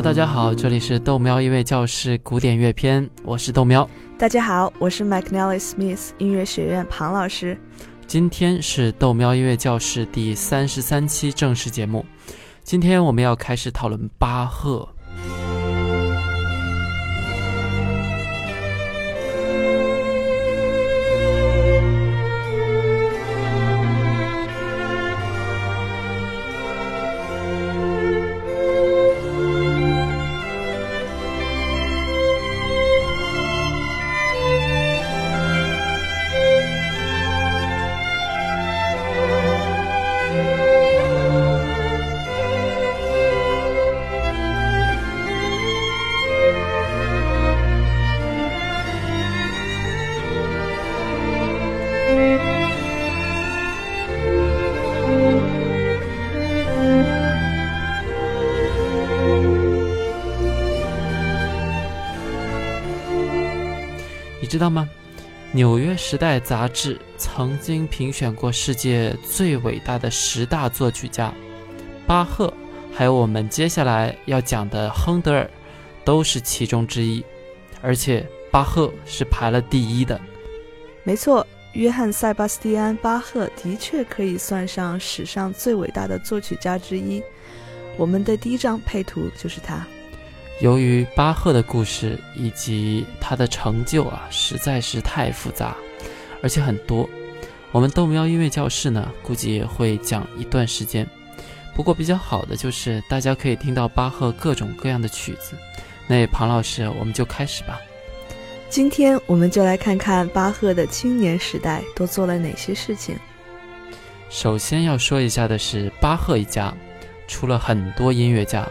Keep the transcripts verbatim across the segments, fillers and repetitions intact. Hello， 大家好，这里是豆喵音乐教室古典乐篇，我是豆喵。大家好，我是 McNally Smith 音乐学院庞老师。今天是豆喵音乐教室第三十三期正式节目，今天我们要开始讨论巴赫。知道吗？纽约时代杂志曾经评选过世界最伟大的十大作曲家，巴赫还有我们接下来要讲的亨德尔都是其中之一，而且巴赫是排了第一的。没错，约翰·塞巴斯蒂安·巴赫的确可以算上史上最伟大的作曲家之一，我们的第一张配图就是他。由于巴赫的故事以及他的成就啊，实在是太复杂，而且很多。我们豆苗音乐教室呢，估计会讲一段时间。不过比较好的就是大家可以听到巴赫各种各样的曲子。那庞老师，我们就开始吧。今天我们就来看看巴赫的青年时代都做了哪些事情。首先要说一下的是，巴赫一家出了很多音乐家。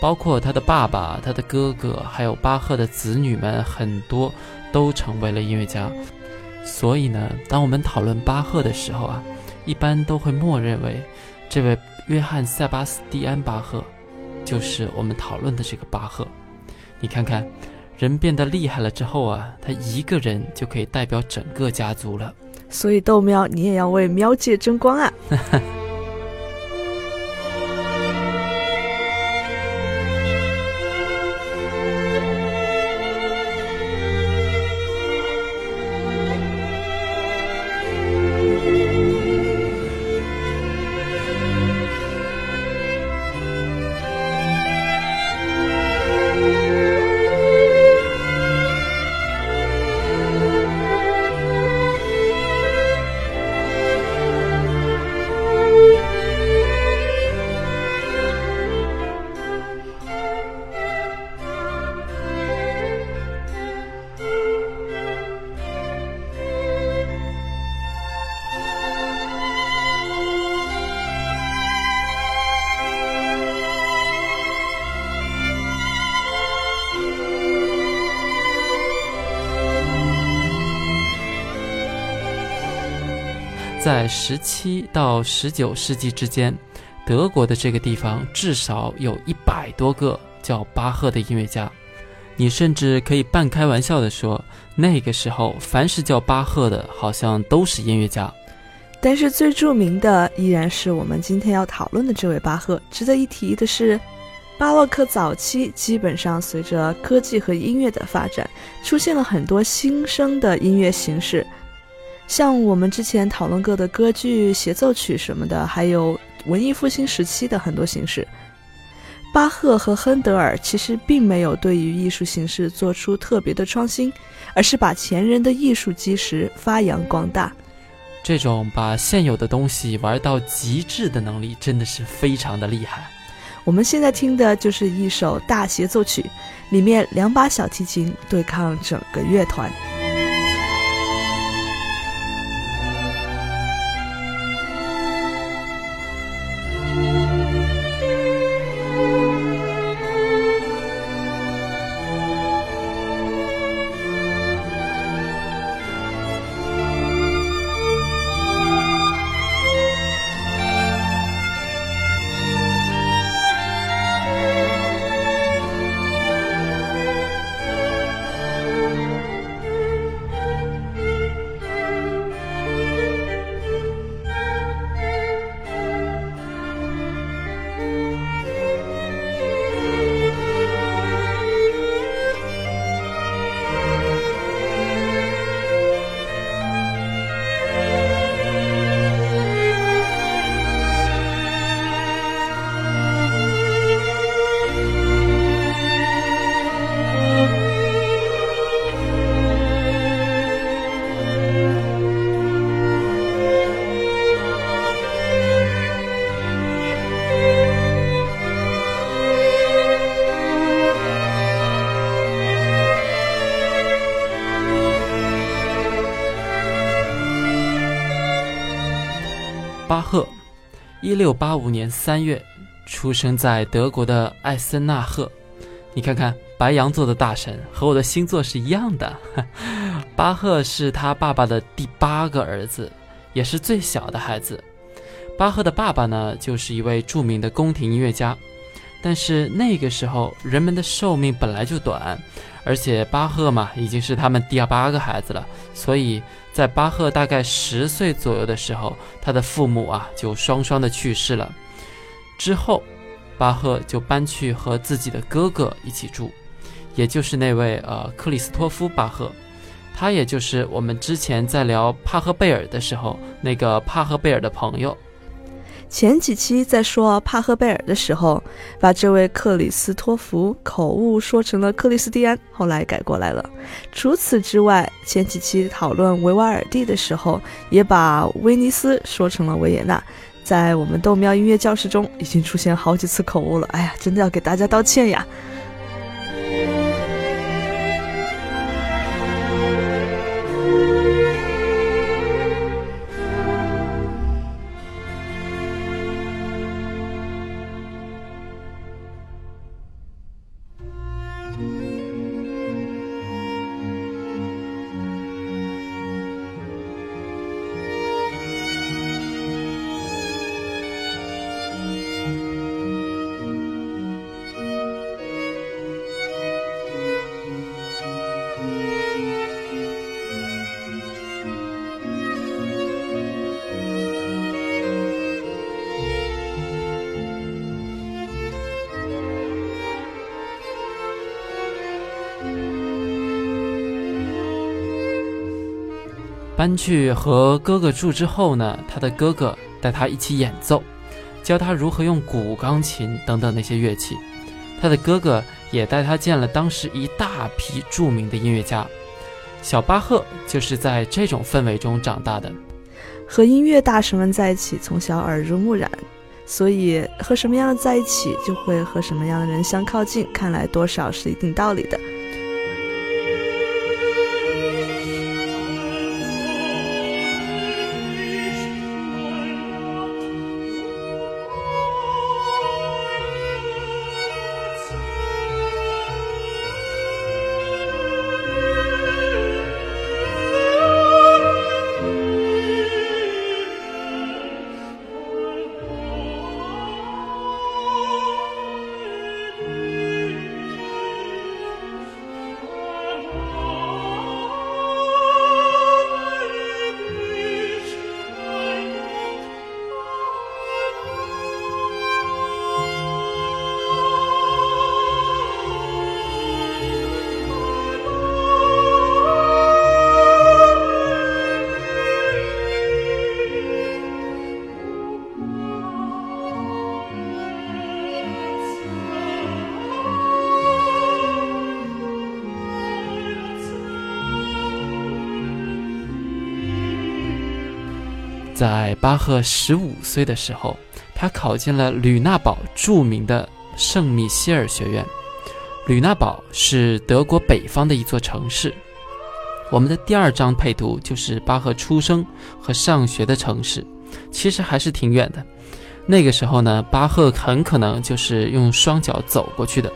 包括他的爸爸、他的哥哥，还有巴赫的子女们，很多都成为了音乐家。所以呢，当我们讨论巴赫的时候啊，一般都会默认为这位约翰·塞巴斯蒂安·巴赫就是我们讨论的这个巴赫。你看看，人变得厉害了之后啊，他一个人就可以代表整个家族了。所以豆喵，你也要为喵界争光啊！在十七到十九世纪之间，德国的这个地方至少有一百多个叫巴赫的音乐家。你甚至可以半开玩笑地说，那个时候凡是叫巴赫的好像都是音乐家。但是最著名的依然是我们今天要讨论的这位巴赫。值得一提的是，巴洛克早期基本上随着科技和音乐的发展，出现了很多新生的音乐形式，像我们之前讨论过的歌剧、协奏曲什么的，还有文艺复兴时期的很多形式。巴赫和亨德尔其实并没有对于艺术形式做出特别的创新，而是把前人的艺术基石发扬光大。这种把现有的东西玩到极致的能力真的是非常的厉害。我们现在听的就是一首大协奏曲，里面两把小提琴对抗整个乐团。巴赫，一六八五年三月出生在德国的艾森纳赫。你看看，白羊座的大神和我的星座是一样的。巴赫是他爸爸的第八个儿子，也是最小的孩子。巴赫的爸爸呢，就是一位著名的宫廷音乐家。但是那个时候人们的寿命本来就短，而且巴赫嘛已经是他们第八个孩子了，所以在巴赫大概十岁左右的时候，他的父母啊就双双的去世了。之后巴赫就搬去和自己的哥哥一起住，也就是那位呃克里斯托夫·巴赫，他也就是我们之前在聊帕赫贝尔的时候那个帕赫贝尔的朋友。前几期在说帕赫贝尔的时候，把这位克里斯托弗口误说成了克里斯蒂安，后来改过来了。除此之外，前几期讨论维瓦尔第的时候，也把威尼斯说成了维也纳。在我们豆喵音乐教室中已经出现好几次口误了，哎呀，真的要给大家道歉呀。搬去和哥哥住之后呢，他的哥哥带他一起演奏，教他如何用古钢琴等等那些乐器。他的哥哥也带他见了当时一大批著名的音乐家。小巴赫就是在这种氛围中长大的，和音乐大神们在一起，从小耳濡目染，所以和什么样的在一起，就会和什么样的人相靠近，看来多少是一定道理的。在巴赫十五岁的时候，他考进了吕纳堡著名的圣米歇尔学院。吕纳堡是德国北方的一座城市。我们的第二张配图就是巴赫出生和上学的城市，其实还是挺远的。那个时候呢，巴赫很可能就是用双脚走过去的。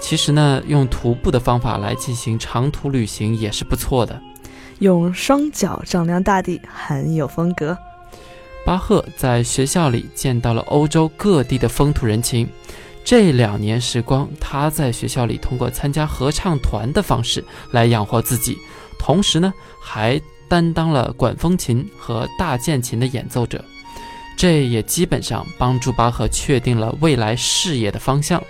其实呢，用徒步的方法来进行长途旅行也是不错的。用双脚丈量大地，很有风格。巴赫在学校里见到了欧洲各地的风土人情。这两年时光，他在学校里通过参加合唱团的方式来养活自己，同时呢，还担当了管风琴和大键琴的演奏者。这也基本上帮助巴赫确定了未来事业的方向。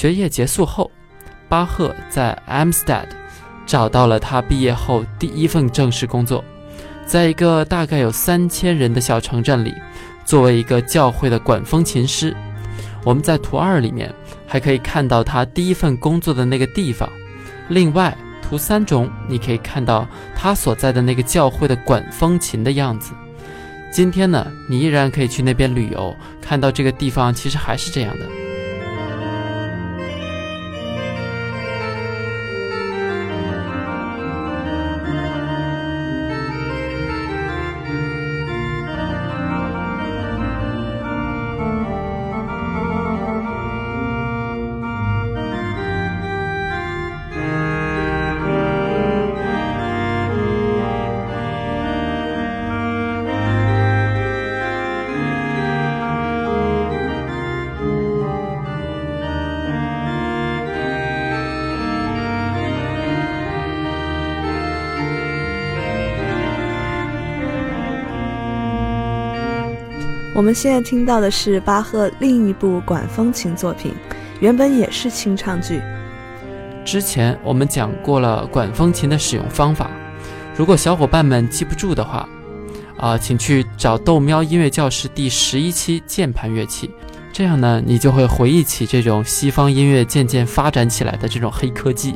学业结束后，巴赫在 Arnstadt 找到了他毕业后第一份正式工作，在一个大概有三千人的小城镇里，作为一个教会的管风琴师。我们在图二里面还可以看到他第一份工作的那个地方。另外，图三中你可以看到他所在的那个教会的管风琴的样子。今天呢，你依然可以去那边旅游，看到这个地方其实还是这样的。我们现在听到的是巴赫另一部管风琴作品，原本也是清唱剧。之前我们讲过了管风琴的使用方法，如果小伙伴们记不住的话，啊、呃，请去找豆喵音乐教室第十一期键盘乐器，这样呢，你就会回忆起这种西方音乐渐渐发展起来的这种黑科技。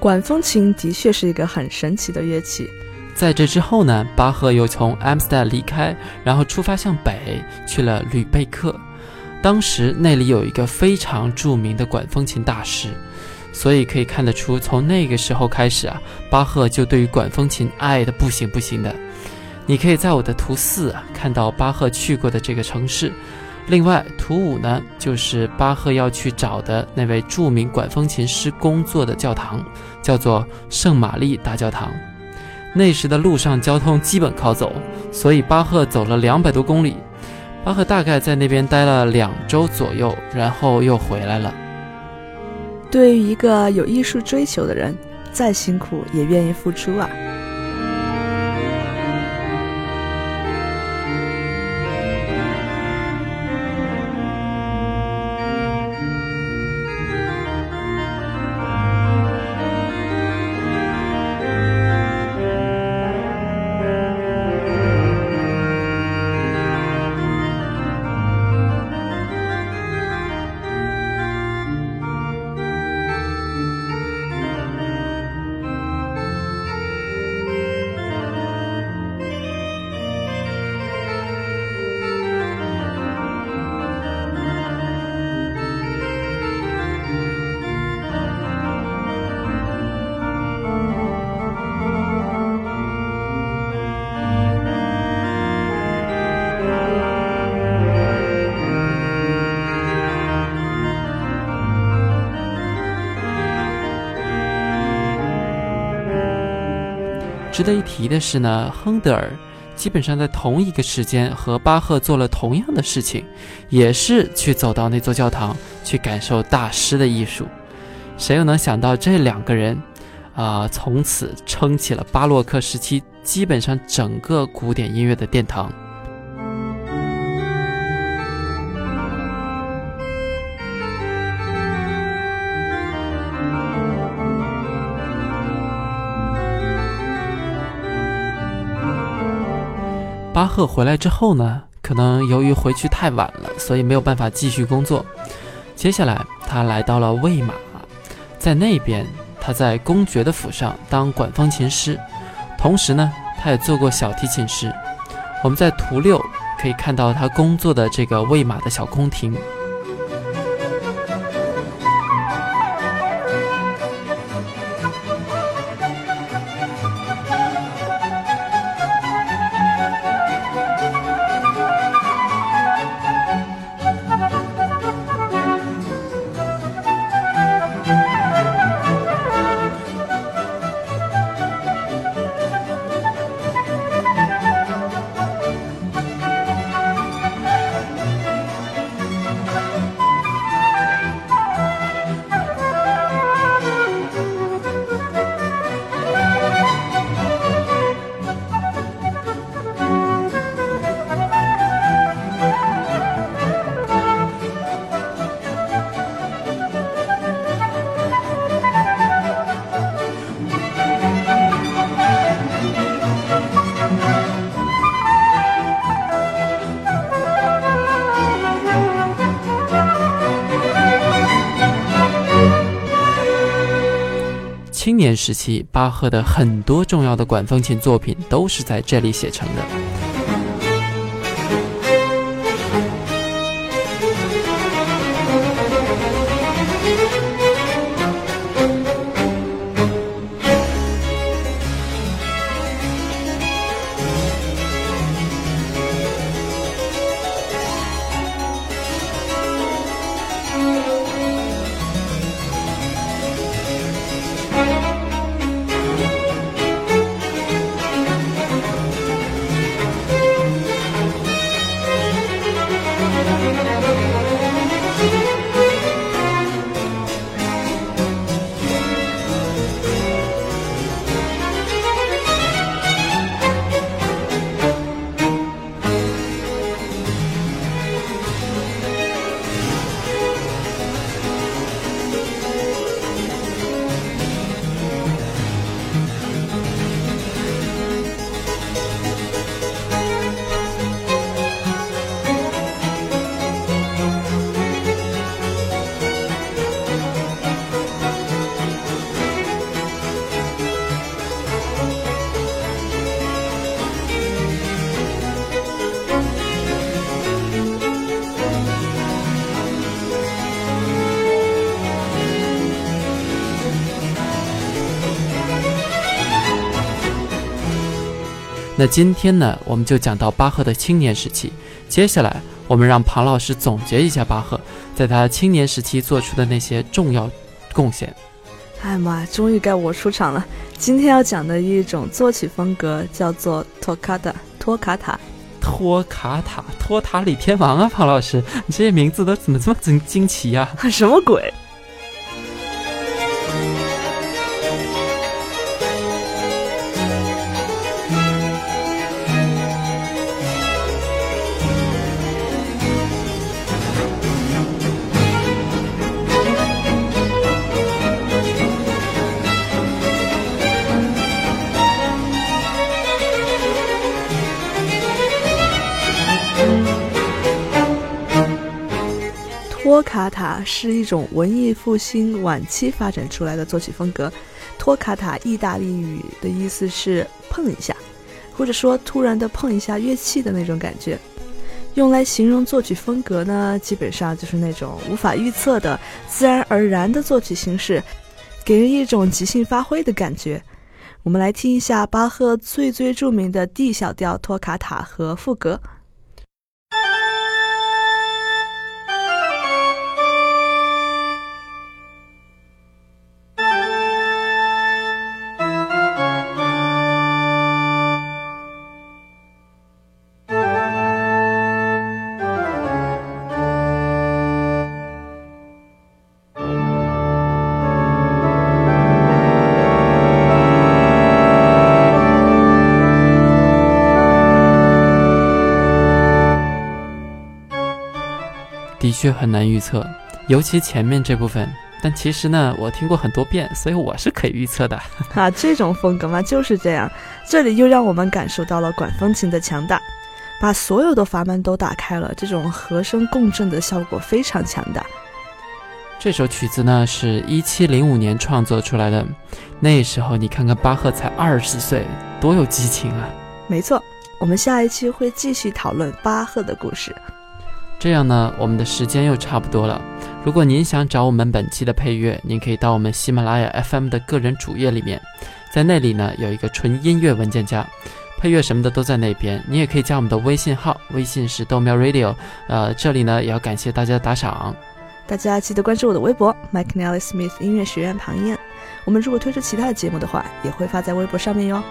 管风琴的确是一个很神奇的乐器。在这之后呢，巴赫又从 Arnstadt 离开，然后出发向北去了吕贝克。当时那里有一个非常著名的管风琴大师，所以可以看得出，从那个时候开始啊，巴赫就对于管风琴爱的不行不行的。你可以在我的图四啊看到巴赫去过的这个城市。另外，图五呢就是巴赫要去找的那位著名管风琴师工作的教堂，叫做圣玛丽大教堂。那时的路上交通基本靠走，所以巴赫走了两百多公里。巴赫大概在那边待了两周左右，然后又回来了。对于一个有艺术追求的人，再辛苦也愿意付出啊。值得一提的是呢，亨德尔基本上在同一个时间和巴赫做了同样的事情，也是去走到那座教堂，去感受大师的艺术。谁又能想到这两个人啊、呃，从此撑起了巴洛克时期基本上整个古典音乐的殿堂。巴赫回来之后呢，可能由于回去太晚了，所以没有办法继续工作。接下来他来到了魏玛，在那边他在公爵的府上当管风琴师，同时呢他也做过小提琴师。我们在图六可以看到他工作的这个魏玛的小宫廷。青年时期，巴赫的很多重要的管风琴作品都是在这里写成的。那今天呢，我们就讲到巴赫的青年时期。接下来我们让庞老师总结一下巴赫在他青年时期做出的那些重要贡献。哎妈，终于该我出场了。今天要讲的一种作曲风格叫做托卡塔托卡塔托卡塔托塔李天王啊，庞老师，你这些名字都怎么这么惊奇啊？什么鬼？托卡塔是一种文艺复兴晚期发展出来的作曲风格。托卡塔意大利语的意思是碰一下，或者说突然的碰一下乐器的那种感觉。用来形容作曲风格呢，基本上就是那种无法预测的自然而然的作曲形式，给人一种即兴发挥的感觉。我们来听一下巴赫最最著名的 D 小调托卡塔和赋格。的确很难预测，尤其前面这部分，但其实呢，我听过很多遍，所以我是可以预测的。啊，这种风格嘛，就是这样。这里又让我们感受到了管风琴的强大，把所有的阀门都打开了，这种和声共振的效果非常强大。这首曲子呢，是一七零五年创作出来的，那时候你看看巴赫才二十岁，多有激情啊！没错，我们下一期会继续讨论巴赫的故事。这样呢，我们的时间又差不多了。如果您想找我们本期的配乐，您可以到我们喜马拉雅 F M 的个人主页里面，在那里呢有一个纯音乐文件夹，配乐什么的都在那边。你也可以加我们的微信号，微信是豆苗 Radio。呃，这里呢也要感谢大家的打赏，大家记得关注我的微博 Mike Nelly Smith 音乐学院庞燕。我们如果推出其他的节目的话，也会发在微博上面哟。